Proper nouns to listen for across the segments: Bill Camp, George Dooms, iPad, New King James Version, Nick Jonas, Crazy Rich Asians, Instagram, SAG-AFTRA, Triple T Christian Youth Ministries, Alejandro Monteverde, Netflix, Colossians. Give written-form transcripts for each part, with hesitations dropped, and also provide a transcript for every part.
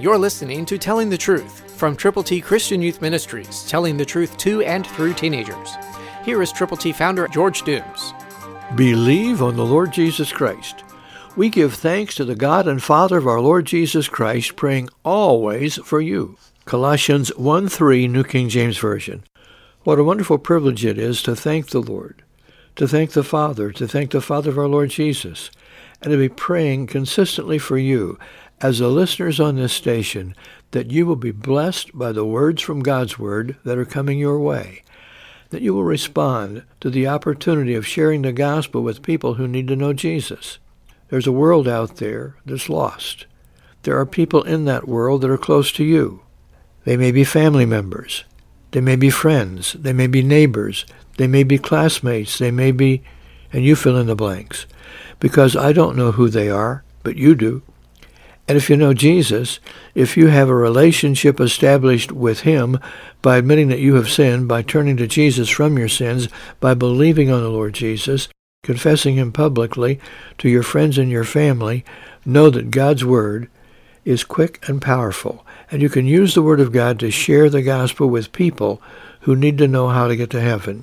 You're listening to Telling the Truth from Triple T Christian Youth Ministries, telling the truth to and through teenagers. Here is Triple T founder George Dooms. Believe on the Lord Jesus Christ. We give thanks to the God and Father of our Lord Jesus Christ, praying always for you. Colossians 1:3, New King James Version. What a wonderful privilege it is to thank the Lord, to thank the Father, to thank the Father of our Lord Jesus, and to be praying consistently for you as the listeners on this station, that you will be blessed by the words from God's Word that are coming your way, that you will respond to the opportunity of sharing the gospel with people who need to know Jesus. There's a world out there that's lost. There are people in that world that are close to you. They may be family members. They may be friends. They may be neighbors. They may be classmates. They may be, and you fill in the blanks, because I don't know who they are, but you do. And if you know Jesus, if you have a relationship established with Him by admitting that you have sinned, by turning to Jesus from your sins, by believing on the Lord Jesus, confessing Him publicly to your friends and your family, know that God's Word is quick and powerful, and you can use the Word of God to share the gospel with people who need to know how to get to heaven.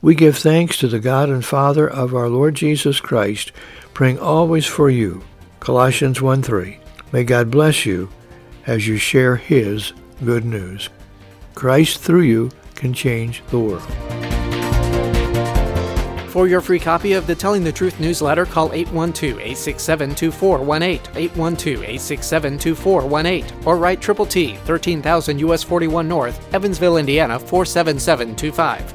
We give thanks to the God and Father of our Lord Jesus Christ, praying always for you. Colossians 1:3. May God bless you as you share His good news. Christ through you can change the world. For your free copy of the Telling the Truth newsletter, call 812-867-2418, 812-867-2418, or write Triple T, 13,000 U.S. 41 North, Evansville, Indiana, 47725.